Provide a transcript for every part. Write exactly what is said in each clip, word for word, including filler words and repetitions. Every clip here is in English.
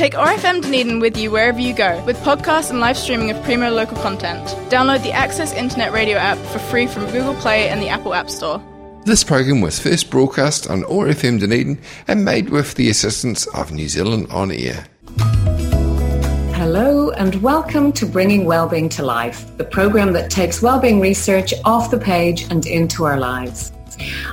Take O A R F M Dunedin with you wherever you go, with podcasts and live streaming of primo local content. Download the Access Internet Radio app for free from Google Play and the Apple App Store. This programme was first broadcast on O A R F M Dunedin and made with the assistance of New Zealand On Air. Hello and welcome to Bringing Wellbeing to Life, the programme that takes wellbeing research off the page and into our lives.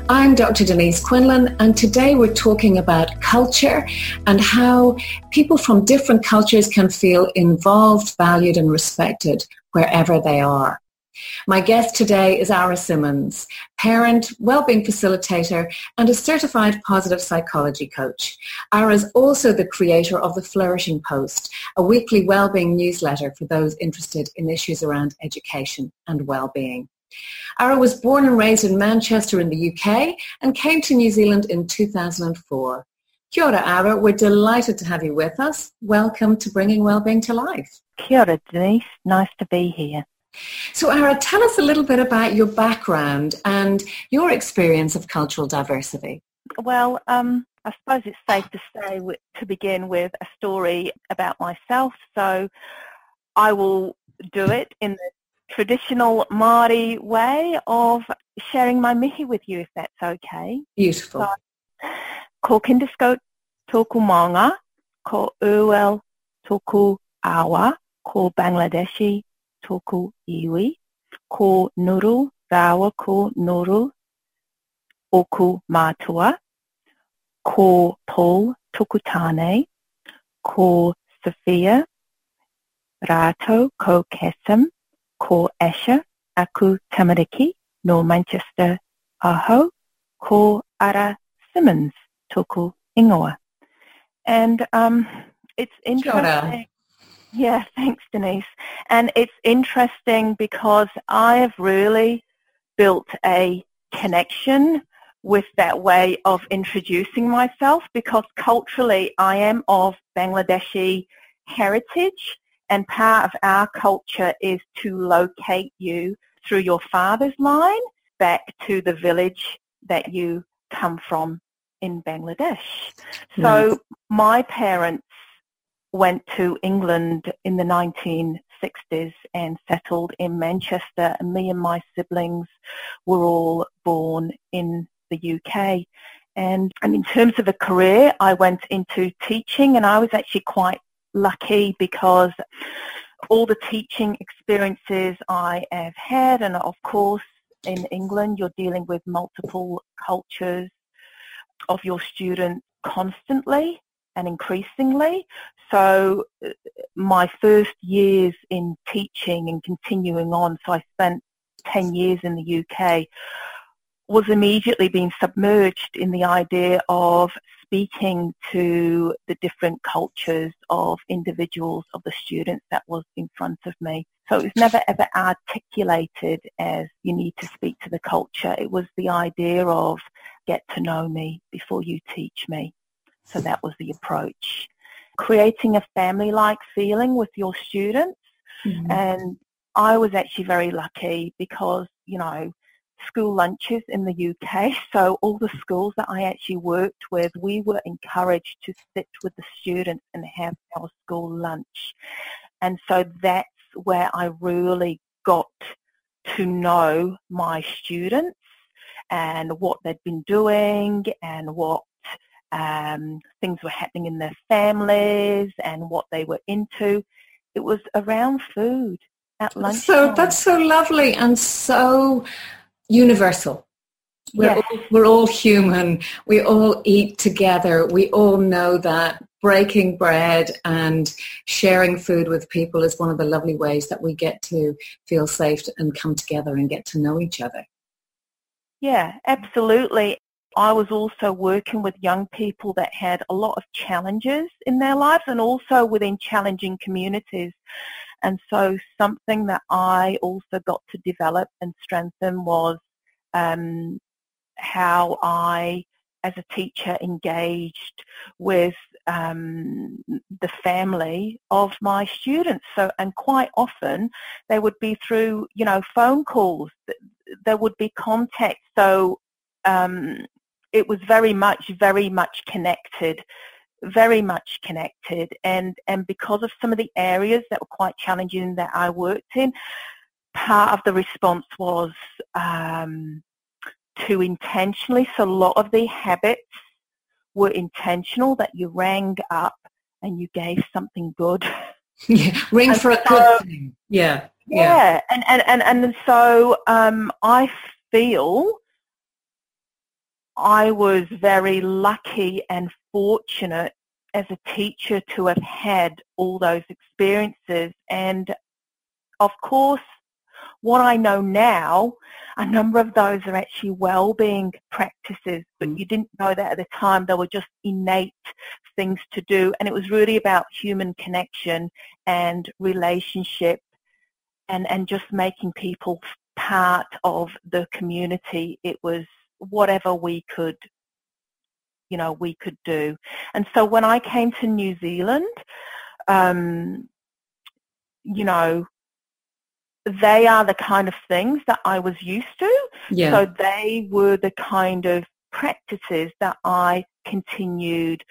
I'm Doctor Denise Quinlan, and today we're talking about culture and how people from different cultures can feel involved, valued and respected wherever they are. My guest today is Ara Simmons, parent, wellbeing facilitator and a certified positive psychology coach. Ara is also the creator of The Flourishing Post, a weekly wellbeing newsletter for those interested in issues around education and wellbeing. Ara was born and raised in Manchester in the U K and came to New Zealand in two thousand four. Kia ora, Ara. We're delighted to have you with us. Welcome to Bringing Wellbeing to Life. Kia ora, Denise. Nice to be here. So, Ara, tell us a little bit about your background and your experience of cultural diversity. Well, um, I suppose it's safe to say, to begin with, a story about myself. So I will do it in the traditional Māori way of sharing my mihi with you, if that's okay. Beautiful. So, ko kinderskoot tōku maunga, ko uwel tōku awa, ko Bangladeshi tōku iwi, ko nuru rawa, ko nuru oku mātua, ko Paul tōku tāne, ko Sophia rātou, ko Kesem, ko Asha, aku tamariki, no Manchester aho, ko Ara Simmons, tōku ingoa. And um, it's interesting. Yeah, thanks, Denise. And it's interesting because I have really built a connection with that way of introducing myself, because culturally I am of Bangladeshi heritage. And part of our culture is to locate you through your father's line back to the village that you come from in Bangladesh. Nice. So my parents went to England in the nineteen sixties and settled in Manchester, and me and my siblings were all born in the U K. And, and in terms of a career, I went into teaching, and I was actually quite lucky because all the teaching experiences I have had, and of course in England you're dealing with multiple cultures of your students constantly and increasingly. So my first years in teaching and continuing on, so I spent ten years in the U K, was immediately being submerged in the idea of speaking to the different cultures of individuals, of the students that was in front of me. So it was never ever articulated as you need to speak to the culture. It was the idea of get to know me before you teach me. So that was the approach. Creating a family-like feeling with your students. Mm-hmm. And I was actually very lucky because, you know, school lunches in the U K, so all the schools that I actually worked with, we were encouraged to sit with the students and have our school lunch. And so that's where I really got to know my students and what they'd been doing and what um, things were happening in their families and what they were into. It was around food at lunch. So that's so lovely and so universal. We're, yes. all, we're all human. We all eat together. We all know that breaking bread and sharing food with people is one of the lovely ways that we get to feel safe and come together and get to know each other. Yeah, absolutely. I was also working with young people that had a lot of challenges in their lives and also within challenging communities. And so something that I also got to develop and strengthen was um, how I, as a teacher, engaged with um, the family of my students. So, and quite often they would be through, you know, phone calls. There would be contact. So um, it was very much, very much connected very much connected, and, and because of some of the areas that were quite challenging that I worked in, part of the response was um, to intentionally, so a lot of the habits were intentional, that you rang up and you gave something good. Yeah, ring and for a so, good thing. Yeah. Yeah, yeah. And, and, and, and so um, I feel I was very lucky and fortunate as a teacher to have had all those experiences. And, of course, what I know now, a number of those are actually well-being practices, but you didn't know that at the time. They were just innate things to do, and it was really about human connection and relationship and, and just making people part of the community. It was whatever we could, you know, we could do. And so when I came to New Zealand, um, you know, they are the kind of things that I was used to. Yeah. So they were the kind of practices that I continued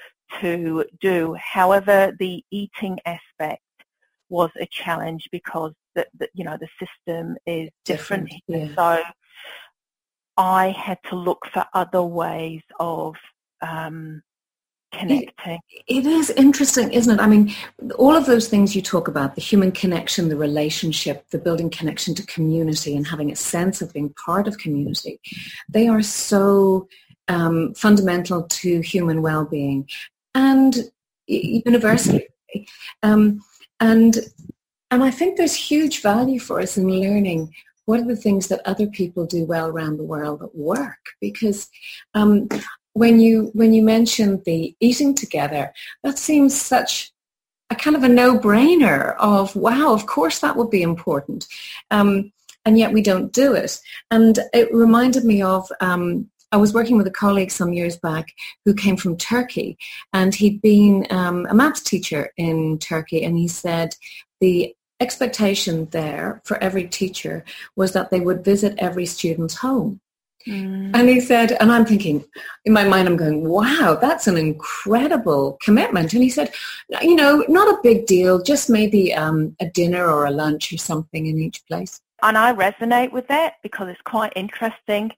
to do. However, the eating aspect was a challenge because, the, the, you know, the system is different. different. Yeah. So I had to look for other ways of um, connecting. It, it is interesting, isn't it? I mean, all of those things you talk about, the human connection, the relationship, the building connection to community and having a sense of being part of community, they are so um, fundamental to human well-being and university. Um, and and I think there's huge value for us in learning what are the things that other people do well around the world that work? Because um, when you when you mentioned the eating together, that seems such a kind of a no-brainer of, wow, of course that would be important. Um, and yet we don't do it. And it reminded me of, um, I was working with a colleague some years back who came from Turkey, and he'd been um, a maths teacher in Turkey, and he said the expectation there for every teacher was that they would visit every student's home. Mm. And he said, and I'm thinking, in my mind I'm going, wow, that's an incredible commitment. And he said, you know, not a big deal, just maybe um, a dinner or a lunch or something in each place. And I resonate with that because it's quite interesting.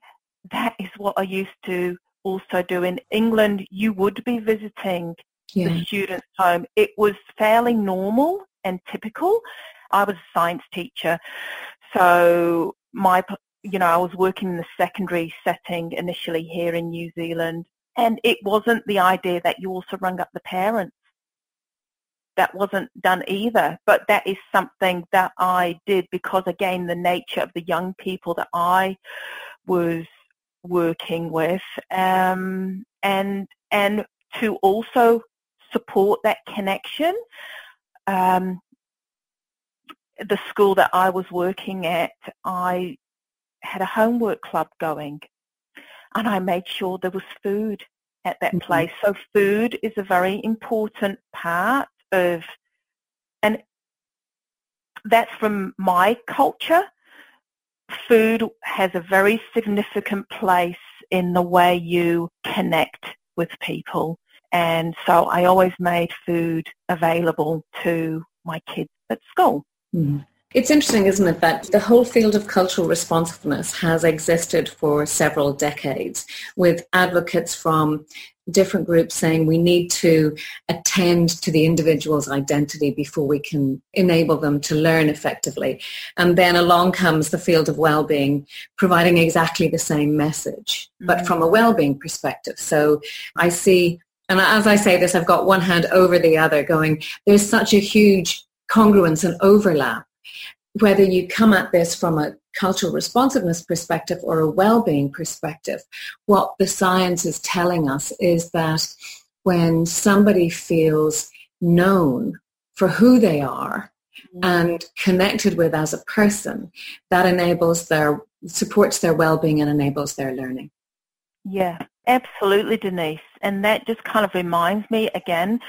That is what I used to also do in England. You would be visiting yeah. the student's home. It was fairly normal and typical. I was a science teacher, so my, you know, I was working in the secondary setting initially here in New Zealand, and it wasn't the idea that you also rung up the parents. That wasn't done either, but that is something that I did because, again, the nature of the young people that I was working with, um, and and to also support that connection. Um, the school that I was working at, I had a homework club going, and I made sure there was food at that mm-hmm. place. So food is a very important part of, and that's from my culture. Food has a very significant place in the way you connect with people. And so I always made food available to my kids at school. Mm. It's interesting, isn't it, that the whole field of cultural responsiveness has existed for several decades, with advocates from different groups saying we need to attend to the individual's identity before we can enable them to learn effectively. And then along comes the field of well-being, providing exactly the same message, mm. but from a well-being perspective. So I see... And as I say this, I've got one hand over the other going, there's such a huge congruence and overlap, whether you come at this from a cultural responsiveness perspective or a well-being perspective. What the science is telling us is that when somebody feels known for who they are mm-hmm. and connected with as a person, that enables their, supports their well-being and enables their learning. Yeah, absolutely, Denise. And that just kind of reminds me, again,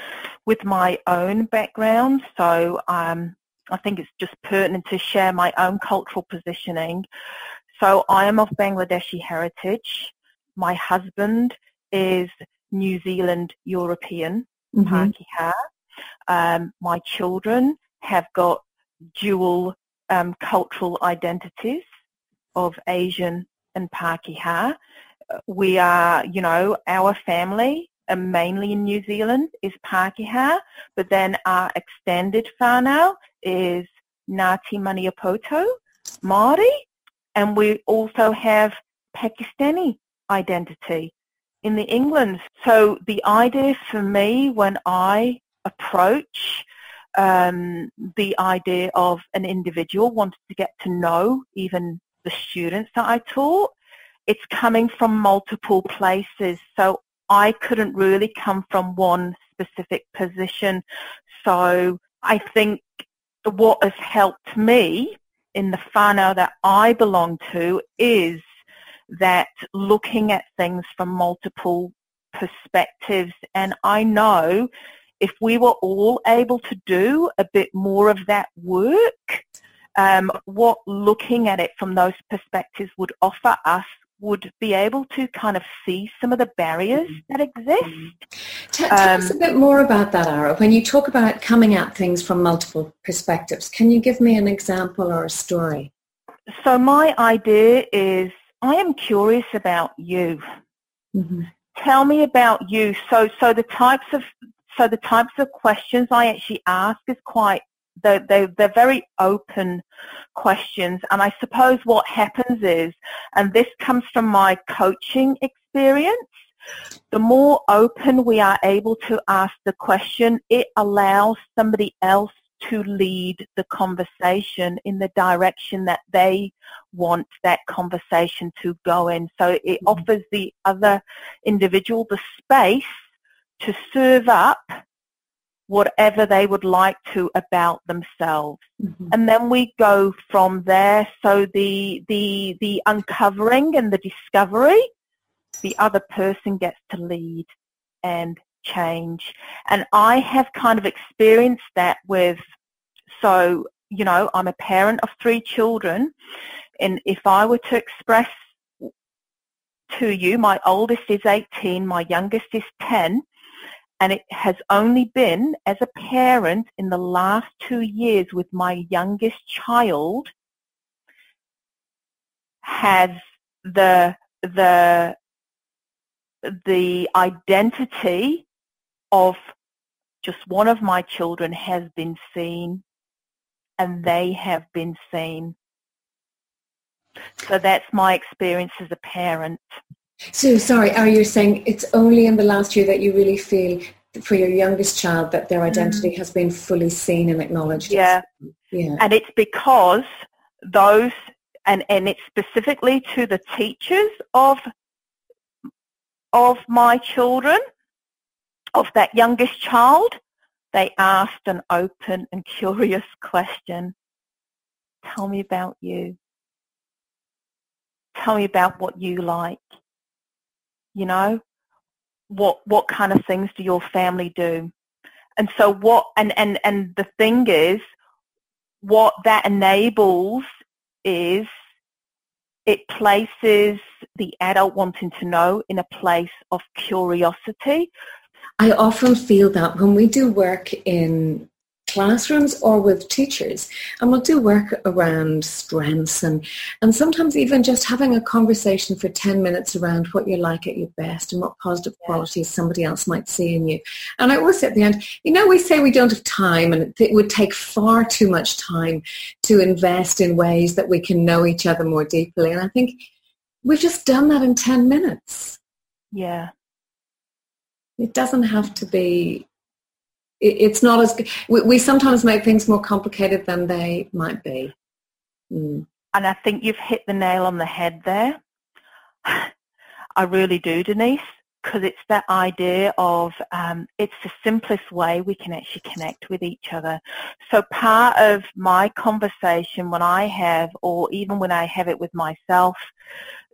with my own background. So um, I think it's just pertinent to share my own cultural positioning. So I am of Bangladeshi heritage. My husband is New Zealand European mm-hmm. Pākehā. Um, my children have got dual um, cultural identities of Asian and Pākehā. We are, you know, our family, uh, mainly in New Zealand, is Pākehā, but then our extended whānau is Ngāti Maniapoto, Māori, and we also have Pakistani identity in the England. So the idea for me when I approach um, the idea of an individual wanting to get to know even the students that I taught, it's coming from multiple places. So I couldn't really come from one specific position. So I think what has helped me in the whānau that I belong to is that looking at things from multiple perspectives. And I know if we were all able to do a bit more of that work, um, what looking at it from those perspectives would offer us would be able to kind of see some of the barriers that exist. Tell, tell um, us a bit more about that, Ara. When you talk about coming at things from multiple perspectives, can you give me an example or a story? So my idea is, I am curious about you. Mm-hmm. Tell me about you. So, so the types of so the types of questions I actually ask is quite they they they're very open questions. And I suppose what happens is, and this comes from my coaching experience, the more open we are able to ask the question, it allows somebody else to lead the conversation in the direction that they want that conversation to go in. So it mm-hmm. offers the other individual the space to serve up whatever they would like to about themselves. Mm-hmm. And then we go from there. So the the the uncovering and the discovery, the other person gets to lead and change. And I have kind of experienced that with, so, you know, I'm a parent of three children, and if I were to express to you, my oldest is eighteen, my youngest is ten, and it has only been as a parent in the last two years with my youngest child has the the the identity of just one of my children has been seen, and they have been seen. So that's my experience as a parent. So, sorry, are you saying it's only in the last year that you really feel for your youngest child that their identity mm. has been fully seen and acknowledged? Yeah. Yeah. And it's because those, and, and it's specifically to the teachers of of my children, of that youngest child, they asked an open and curious question. Tell me about you. Tell me about what you like. You know, what what kind of things do your family do? And so what, and, and, and the thing is, what that enables is it places the adult wanting to know in a place of curiosity. I often feel that when we do work in classrooms or with teachers, and we'll do work around strengths and, and sometimes even just having a conversation for ten minutes around what you like at your best and what positive qualities somebody else might see in you. And I always say at the end, you know, we say we don't have time, and it would take far too much time to invest in ways that we can know each other more deeply. And I think we've just done that in ten minutes. Yeah. It doesn't have to be, it's not as, we, we sometimes make things more complicated than they might be. Mm. And I think you've hit the nail on the head there. I really do, Denise, because it's that idea of um, it's the simplest way we can actually connect with each other. So part of my conversation when I have, or even when I have it with myself,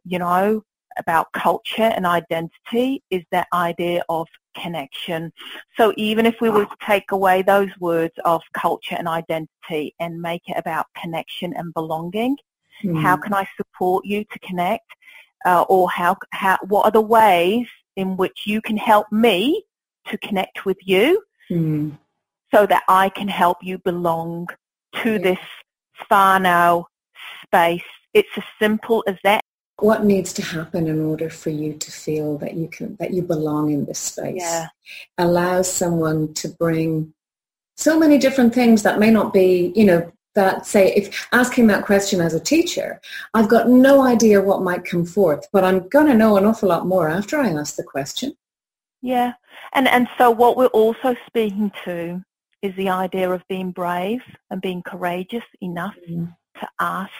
you know, about culture and identity is that idea of connection. So even if we were to take away those words of culture and identity and make it about connection and belonging, mm. how can I support you to connect? Uh, or how, how? What are the ways in which you can help me to connect with you mm. so that I can help you belong to yeah. this whānau space. It's as simple as that. What needs to happen in order for you to feel that you can, that you belong in this space? Yeah. Allow someone to bring so many different things that may not be, you know, that say, if asking that question as a teacher, I've got no idea what might come forth, but I'm going to know an awful lot more after I ask the question. Yeah. And, and so what we're also speaking to is the idea of being brave and being courageous enough mm. to ask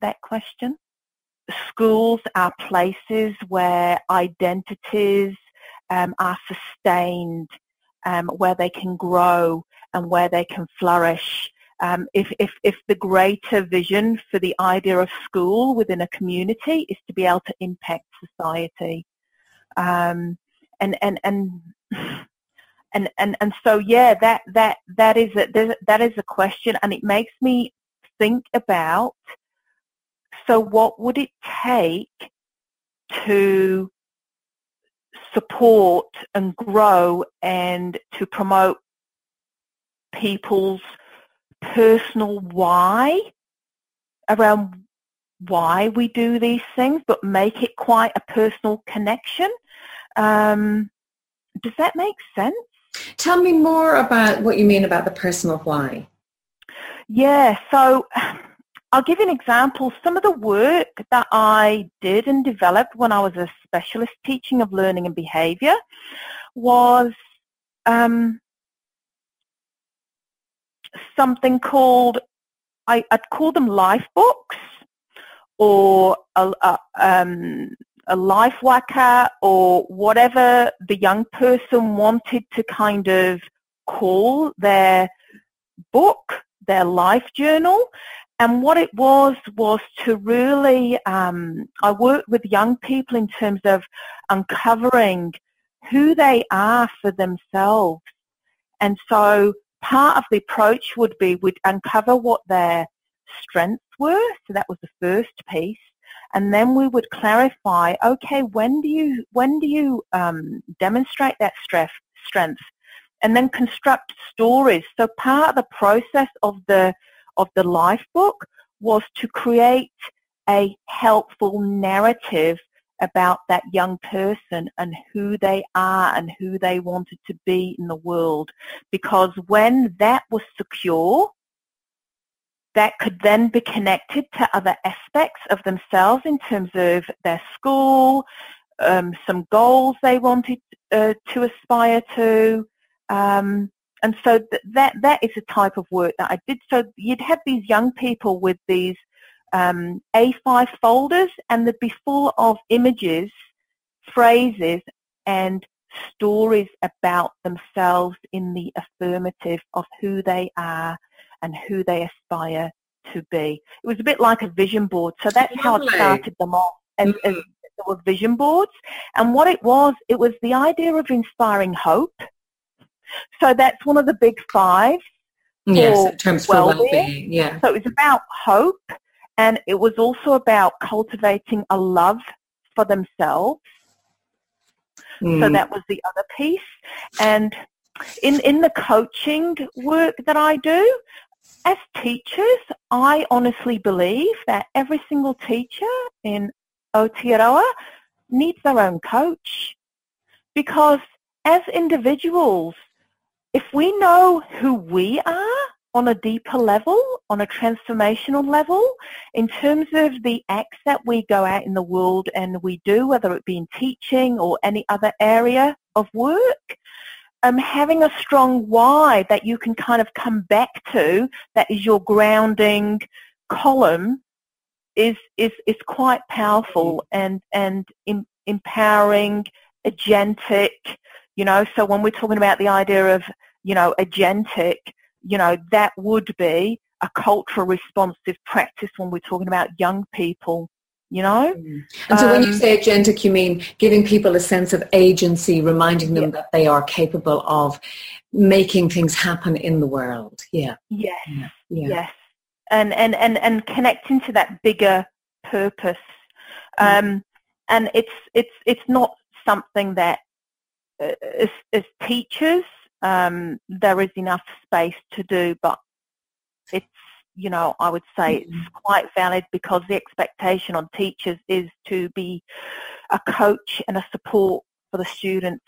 that question. Schools are places where identities um, are sustained, um, where they can grow and where they can flourish. Um, if, if, if the greater vision for the idea of school within a community is to be able to impact society. Um, and, and, and, and, and, and so, yeah, that, that, that is a, that is a question, and it makes me think about, so what would it take to support and grow and to promote people's personal why around why we do these things, but make it quite a personal connection? Um, does that make sense? Tell me more about what you mean about the personal why. Yeah, so I'll give you an example. Some of the work that I did and developed when I was a specialist teaching of learning and behaviour was um, something called, I, I'd call them life books, or a, a, um, a life waka, or whatever the young person wanted to kind of call their book, their life journal. And what it was, was to really, um, I worked with young people in terms of uncovering who they are for themselves. And so part of the approach would be, we'd uncover what their strengths were, so that was the first piece, and then we would clarify, okay, when do you, when do you um, demonstrate that strength, and then construct stories. So part of the process of the of the life book was to create a helpful narrative about that young person and who they are and who they wanted to be in the world. Because when that was secure, that could then be connected to other aspects of themselves in terms of their school, um, some goals they wanted uh, to aspire to, um, and so th- that that is a type of work that I did. So you'd have these young people with these um, A five folders, and they'd be full of images, phrases, and stories about themselves in the affirmative of who they are and who they aspire to be. It was a bit like a vision board. So that's how I started them off, as, mm-hmm. as, as were vision boards. And what it was, it was the idea of inspiring hope. So that's one of the big five. Yes, in terms of well-being. Yeah. So it was about hope, and it was also about cultivating a love for themselves. Mm. So that was the other piece. And in, in the coaching work that I do, as teachers, I honestly believe that every single teacher in Aotearoa needs their own coach, because as individuals, if we know who we are on a deeper level, on a transformational level, in terms of the acts that we go out in the world and we do, whether it be in teaching or any other area of work, um, having a strong why that you can kind of come back to, that is your grounding column, is is, is quite powerful and, and in, empowering, agentic. You know, so when we're talking about the idea of, you know, agentic, you know, that would be a cultural responsive practice when we're talking about young people, you know. Mm. And so um, when you say agentic, you mean giving people a sense of agency, reminding them yeah. that they are capable of making things happen in the world. Yeah. Yes. Yeah. Yeah. Yes. And, and, and, and connecting to that bigger purpose. Um, mm. And it's, it's, it's not something that as, as teachers, um, there is enough space to do, but it's, you know, I would say mm-hmm. it's quite valid because the expectation on teachers is to be a coach and a support for the students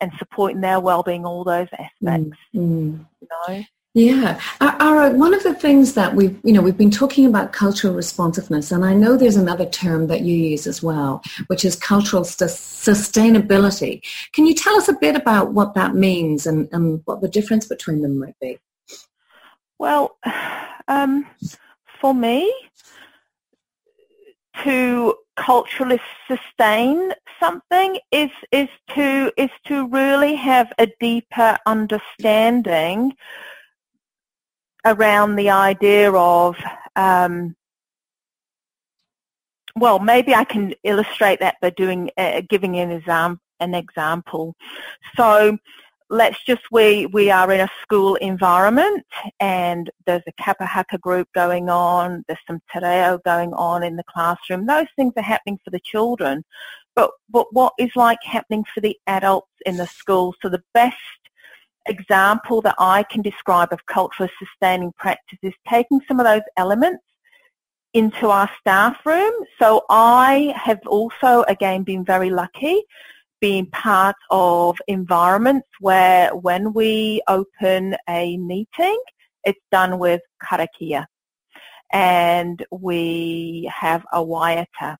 and supporting their well-being, all those aspects, mm-hmm. you know. Yeah, Ara, one of the things that we've, you know, we've been talking about cultural responsiveness, and I know there's another term that you use as well, which is cultural st- sustainability. Can you tell us a bit about what that means and, and what the difference between them might be? Well, um, for me, to culturally sustain something is is to is to really have a deeper understanding around the idea of, um, well, maybe I can illustrate that by doing uh, giving an exam an example. So let's just we we are in a school environment, and there's a Kapahaka group going on. There's some Tereo going on in the classroom. Those things are happening for the children, but but what is like happening for the adults in the school? So the best example that I can describe of culturally sustaining practice is taking some of those elements into our staff room. So I have also again been very lucky being part of environments where when we open a meeting, it's done with karakia and we have a waiata,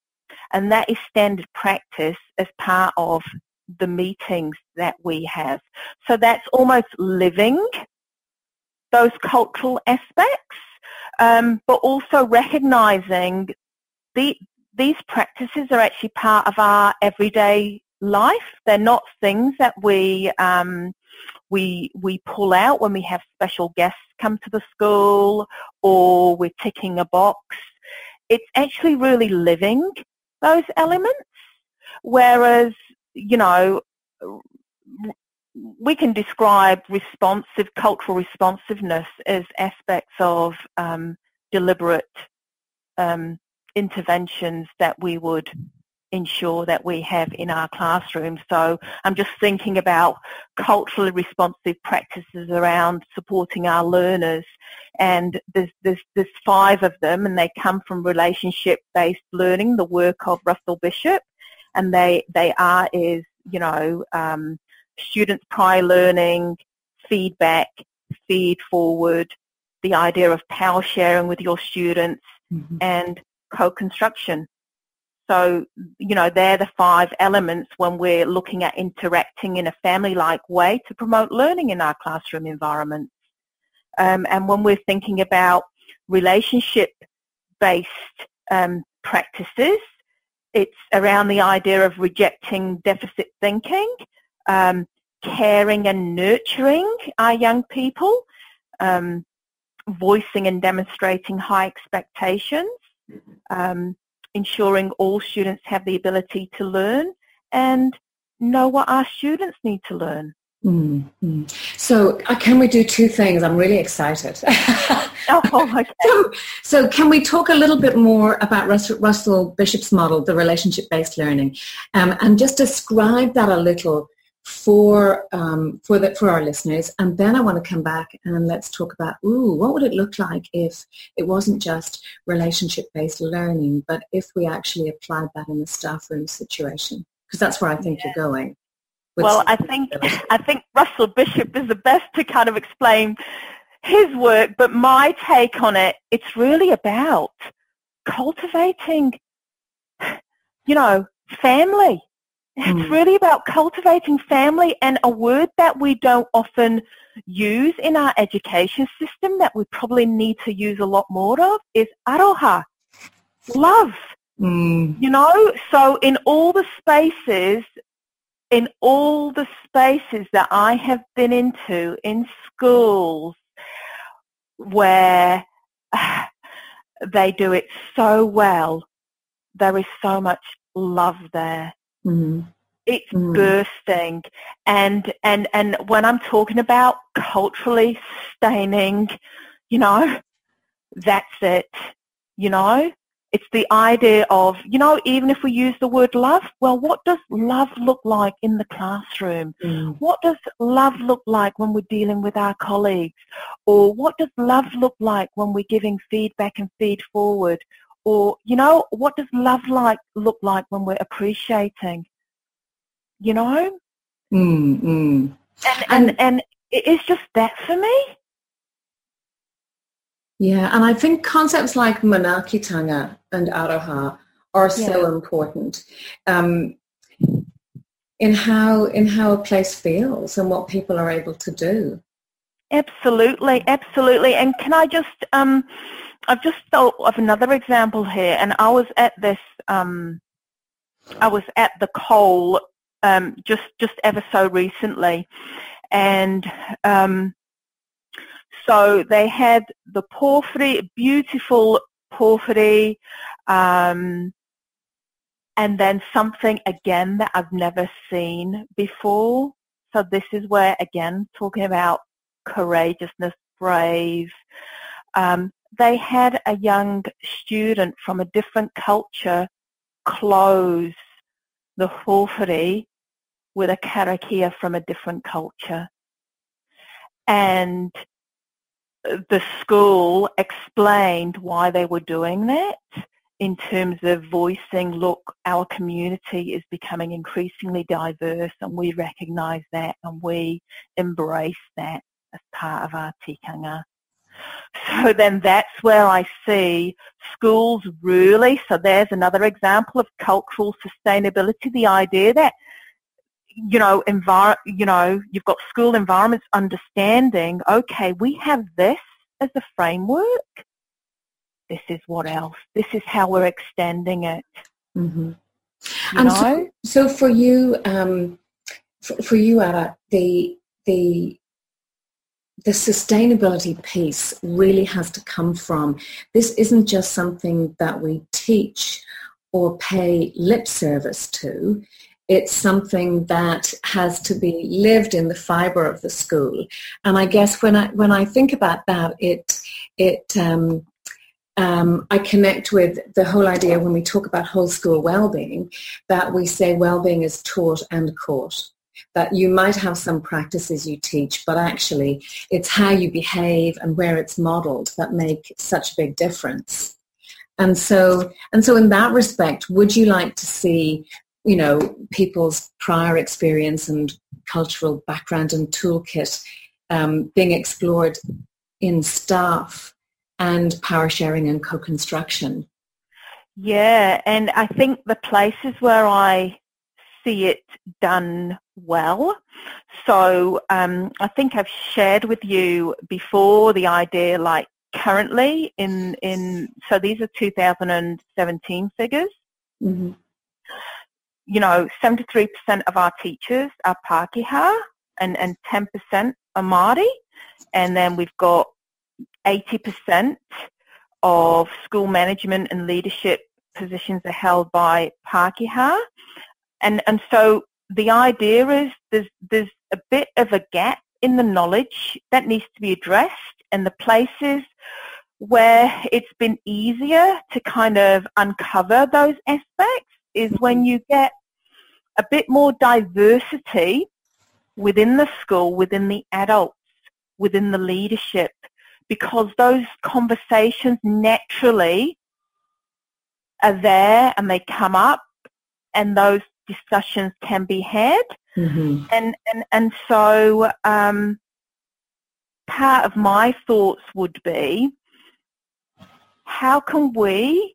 and that is standard practice as part of the meetings that we have. So that's almost living those cultural aspects, um, but also recognising the, these practices are actually part of our everyday life. They're not things that we um, we we pull out when we have special guests come to the school or we're ticking a box. It's actually really living those elements, whereas, you know, we can describe responsive, cultural responsiveness as aspects of um, deliberate um, interventions that we would ensure that we have in our classroom. So I'm just thinking about culturally responsive practices around supporting our learners, and there's, there's, there's five of them, and they come from relationship-based learning, the work of Russell Bishop. And they, they are is, you know, um, students prior learning, feedback, feed forward, the idea of power sharing with your students, mm-hmm. and co-construction. So, you know, they're the five elements when we're looking at interacting in a family-like way to promote learning in our classroom environments. Um, and when we're thinking about relationship-based um, practices, it's around the idea of rejecting deficit thinking, um, caring and nurturing our young people, um, voicing and demonstrating high expectations, um, ensuring all students have the ability to learn and know what our students need to learn. Mm-hmm. So uh, can we do two things? I'm really excited. Oh, okay. so, so can we talk a little bit more about Russell, Russell Bishop's model, the relationship-based learning, um, and just describe that a little for um, for the, for our listeners, and then I want to come back and let's talk about, ooh, what would it look like if it wasn't just relationship-based learning, but if we actually applied that in the staff room situation, because that's where I think yeah. you're going. Well, I think I think Russell Bishop is the best to kind of explain his work, but my take on it, it's really about cultivating, you know, family. Mm. It's really about cultivating family, and a word that we don't often use in our education system that we probably need to use a lot more of is aroha, love. Mm. You know, so in all the spaces, in all the spaces that I have been into, in schools where uh, they do it so well, there is so much love there. Mm-hmm. It's mm-hmm. bursting. And, and, and when I'm talking about culturally sustaining, you know, that's it, you know. It's the idea of, you know, even if we use the word love, well, what does love look like in the classroom? Mm. What does love look like when we're dealing with our colleagues? Or what does love look like when we're giving feedback and feed forward? Or, you know, what does love like look like when we're appreciating? You know? Mm, mm. And, and, and it's just that for me. Yeah, and I think concepts like manaakitanga and aroha are so yeah. important um, in how in how a place feels and what people are able to do. Absolutely, absolutely. And can I just, um, I've just thought of another example here. And I was at this, um, I was at the Cole um, just just ever so recently, and. Um, So they had the porphyry, beautiful porphyry, um, and then something again that I've never seen before. So this is where, again, talking about courageousness, brave. Um, they had a young student from a different culture close the porphyry with a karakia from a different culture. And the school explained why they were doing that in terms of voicing, look, our community is becoming increasingly diverse and we recognise that and we embrace that as part of our tikanga. So then that's where I see schools really, so there's another example of cultural sustainability, the idea that You know, envir- you know, you've got school environments understanding, okay, we have this as a framework. This is what else. This is how we're extending it. Mm-hmm. And so, so for you, um, for, for you, Ara, the, the, the sustainability piece really has to come from, this isn't just something that we teach or pay lip service to. It's something that has to be lived in the fibre of the school, and I guess when I when I think about that, it it um, um, I connect with the whole idea when we talk about whole school wellbeing, that we say wellbeing is taught and caught. That you might have some practices you teach, but actually it's how you behave and where it's modelled that make such a big difference. And so and so in that respect, would you like to see, you know, people's prior experience and cultural background and toolkit um, being explored in staff and power sharing and co-construction? Yeah, and I think the places where I see it done well, so um, I think I've shared with you before the idea, like currently in, in so these are two thousand seventeen figures. Mm-hmm. You know, seventy-three percent of our teachers are Pākehā and, and ten percent are Māori. And then we've got eighty percent of school management and leadership positions are held by Pākehā. And and so the idea is there's there's a bit of a gap in the knowledge that needs to be addressed, and the places where it's been easier to kind of uncover those aspects is when you get a bit more diversity within the school, within the adults, within the leadership, because those conversations naturally are there and they come up and those discussions can be had. Mm-hmm. And, and, and so um, part of my thoughts would be, how can we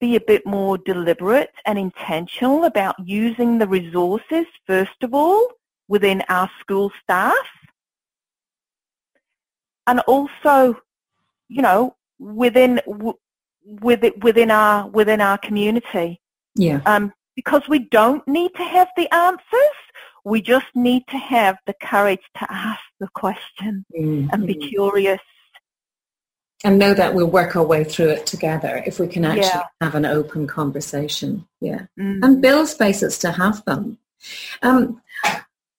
be a bit more deliberate and intentional about using the resources, first of all, within our school staff, and also, you know, within within within our within our community. Yeah. Um, because we don't need to have the answers. We just need to have the courage to ask the question mm-hmm. and be curious. And know that we'll work our way through it together if we can actually yeah. have an open conversation. Yeah. Mm-hmm. And build spaces to have them. Um,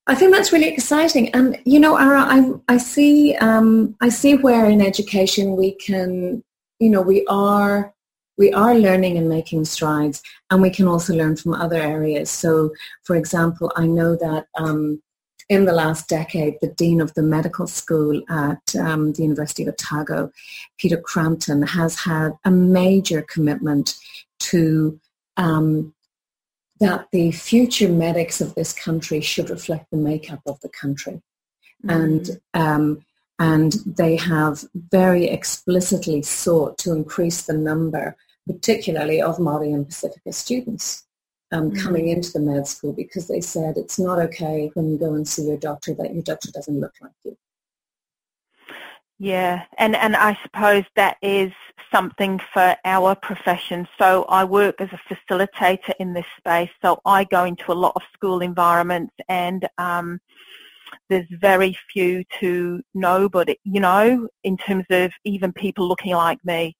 I think that's really exciting. And, you know, Ara, I, I see um, I see where in education we can you know, we are we are learning and making strides, and we can also learn from other areas. So, for example, I know that um, in the last decade, the Dean of the Medical School at um, the University of Otago, Peter Crampton, has had a major commitment to um, that the future medics of this country should reflect the makeup of the country. Mm-hmm. And um, and they have very explicitly sought to increase the number, particularly of Māori and Pacifica students um, mm-hmm. coming into the med school, because they said it's not okay when you go and see your doctor that your doctor doesn't look like you. Yeah, and, and I suppose that is something for our profession. So I work as a facilitator in this space, so I go into a lot of school environments, and um, there's very few to nobody, you know, in terms of even people looking like me,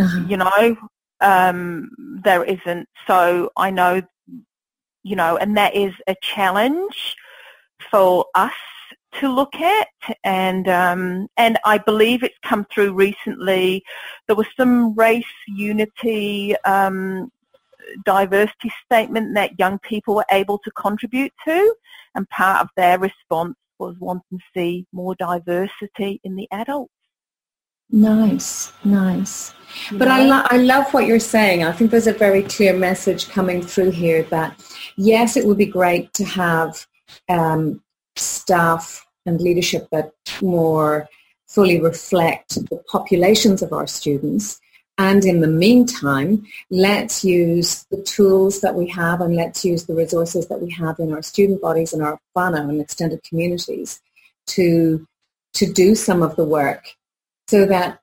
uh-huh. you know, um, there isn't. So I know, you know, and that is a challenge for us to look at, and um, and I believe it's come through recently. There was some race unity, um, diversity statement that young people were able to contribute to, and part of their response was wanting to see more diversity in the adults. Nice, nice. Yeah. But I, lo- I love what you're saying. I think there's a very clear message coming through here that, yes, it would be great to have um, staff and leadership that more fully reflect the populations of our students, and in the meantime let's use the tools that we have and let's use the resources that we have in our student bodies and our whānau and extended communities to to do some of the work, so that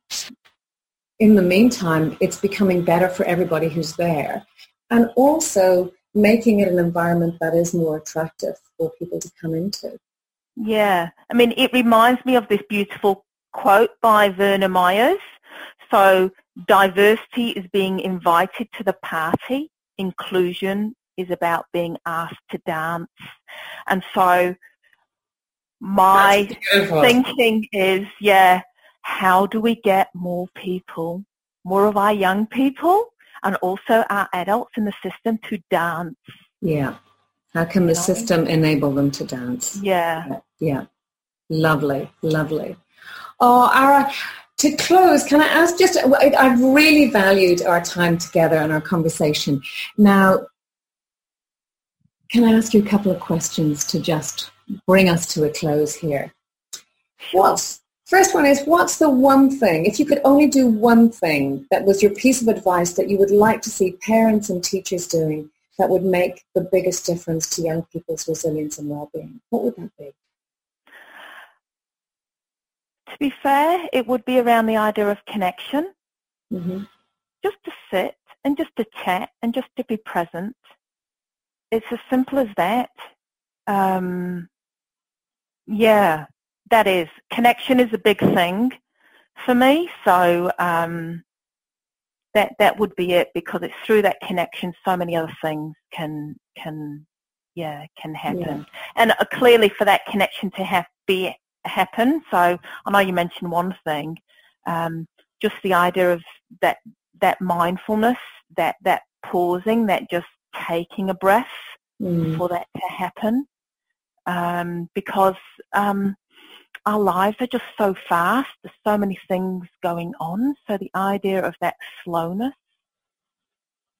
in the meantime it's becoming better for everybody who's there, and also making it an environment that is more attractive for people to come into. Yeah. I mean, it reminds me of this beautiful quote by Verna Myers. So, diversity is being invited to the party. Inclusion is about being asked to dance. And so my thinking is, yeah, how do we get more people, more of our young people, and also our adults in the system to dance? Yeah. How can the system enable them to dance? Yeah. Yeah. Lovely, lovely. Oh, Ara, to close, can I ask just, I've really valued our time together and our conversation. Now, can I ask you a couple of questions to just bring us to a close here? What's, first one is, what's the one thing, if you could only do one thing that was your piece of advice that you would like to see parents and teachers doing that would make the biggest difference to young people's resilience and well-being? What would that be? To be fair, it would be around the idea of connection. Mm-hmm. Just to sit and just to chat and just to be present. It's as simple as that. Um, yeah, that is. Connection is a big thing for me, so... Um, That that would be it, because it's through that connection so many other things can can yeah can happen. Yeah. And uh, clearly for that connection to have be happen, so I know you mentioned one thing, um, just the idea of that that mindfulness, that that pausing, that just taking a breath mm. for that to happen, um, because um, our lives are just so fast. There's so many things going on. So the idea of that slowness.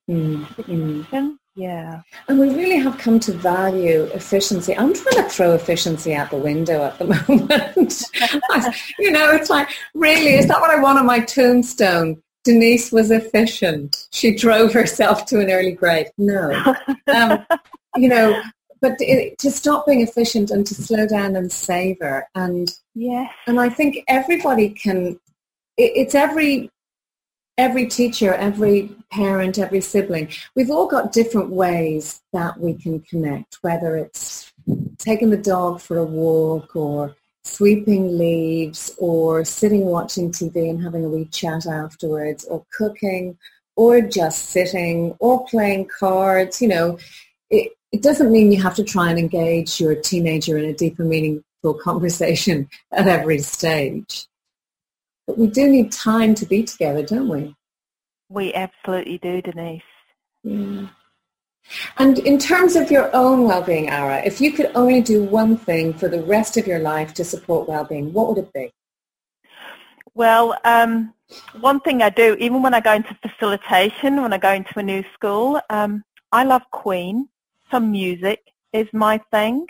Mm, mm. Yeah. And we really have come to value efficiency. I'm trying to throw efficiency out the window at the moment. You know, it's like, really, is that what I want on my tombstone? Denise was efficient. She drove herself to an early grave. No. Um, you know, But to stop being efficient and to slow down and savor, and yes, and I think everybody can. It's every every teacher, every parent, every sibling. We've all got different ways that we can connect. Whether it's taking the dog for a walk, or sweeping leaves, or sitting watching T V and having a wee chat afterwards, or cooking, or just sitting, or playing cards. You know, it. It doesn't mean you have to try and engage your teenager in a deeper, meaningful conversation at every stage. But we do need time to be together, don't we? We absolutely do, Denise. Yeah. And in terms of your own well-being, Ara, if you could only do one thing for the rest of your life to support well-being, what would it be? Well, um, one thing I do, even when I go into facilitation, when I go into a new school, um, I love Queen. Some music is my thing.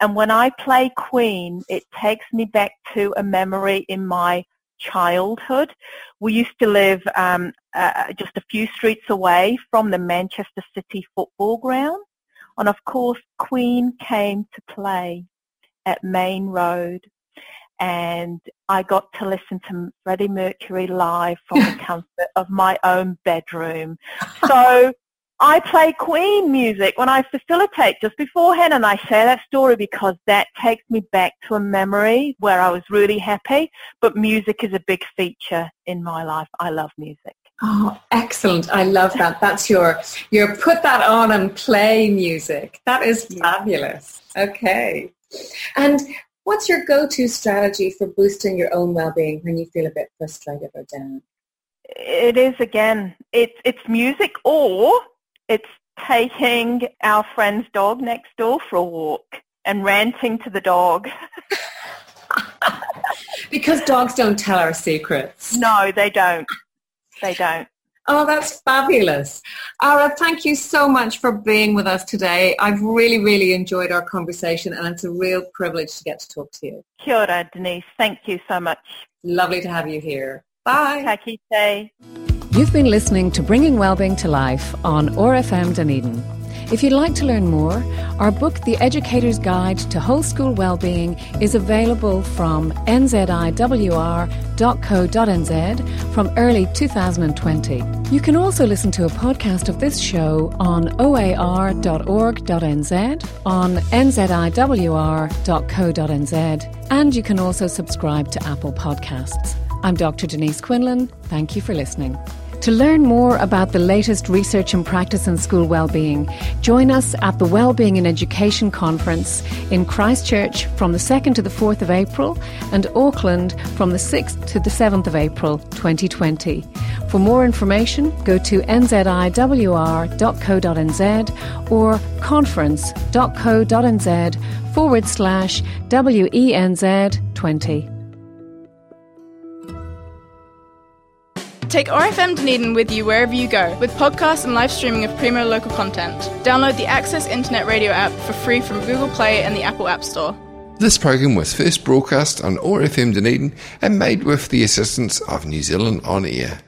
And when I play Queen, it takes me back to a memory in my childhood. We used to live um, uh, just a few streets away from the Manchester City football ground, and of course Queen came to play at Main Road, and I got to listen to Freddie Mercury live from the comfort of my own bedroom. So I play Queen music when I facilitate just beforehand, and I share that story because that takes me back to a memory where I was really happy. But music is a big feature in my life. I love music. Oh, excellent. I love that. That's your, your put that on and play music. That is fabulous. Okay. And what's your go-to strategy for boosting your own well-being when you feel a bit frustrated or down? It is, again, it's, it's music, or it's taking our friend's dog next door for a walk and ranting to the dog. Because dogs don't tell our secrets. No, they don't. They don't. Oh, that's fabulous. Ara, thank you so much for being with us today. I've really, really enjoyed our conversation, and it's a real privilege to get to talk to you. Kia ora, Denise. Thank you so much. Lovely to have you here. Bye. Ka kite. You've been listening to Bringing Wellbeing to Life on O A R F M Dunedin. If you'd like to learn more, our book, The Educator's Guide to Whole School Wellbeing, is available from n z i w r dot co dot n z from early two thousand twenty. You can also listen to a podcast of this show on o a r dot org dot n z, on n z i w r dot co dot n z, and you can also subscribe to Apple Podcasts. I'm Doctor Denise Quinlan. Thank you for listening. To learn more about the latest research and practice in school wellbeing, join us at the Wellbeing in Education Conference in Christchurch from the second to the fourth of April, and Auckland from the sixth to the seventh of April twenty twenty. For more information, go to n z i w r dot co dot n z or conference.co.nz forward slash W E N Z twenty. Take O A R F M Dunedin with you wherever you go, with podcasts and live streaming of premier local content. Download the Access Internet Radio app for free from Google Play and the Apple App Store. This programme was first broadcast on O A R F M Dunedin and made with the assistance of New Zealand On Air.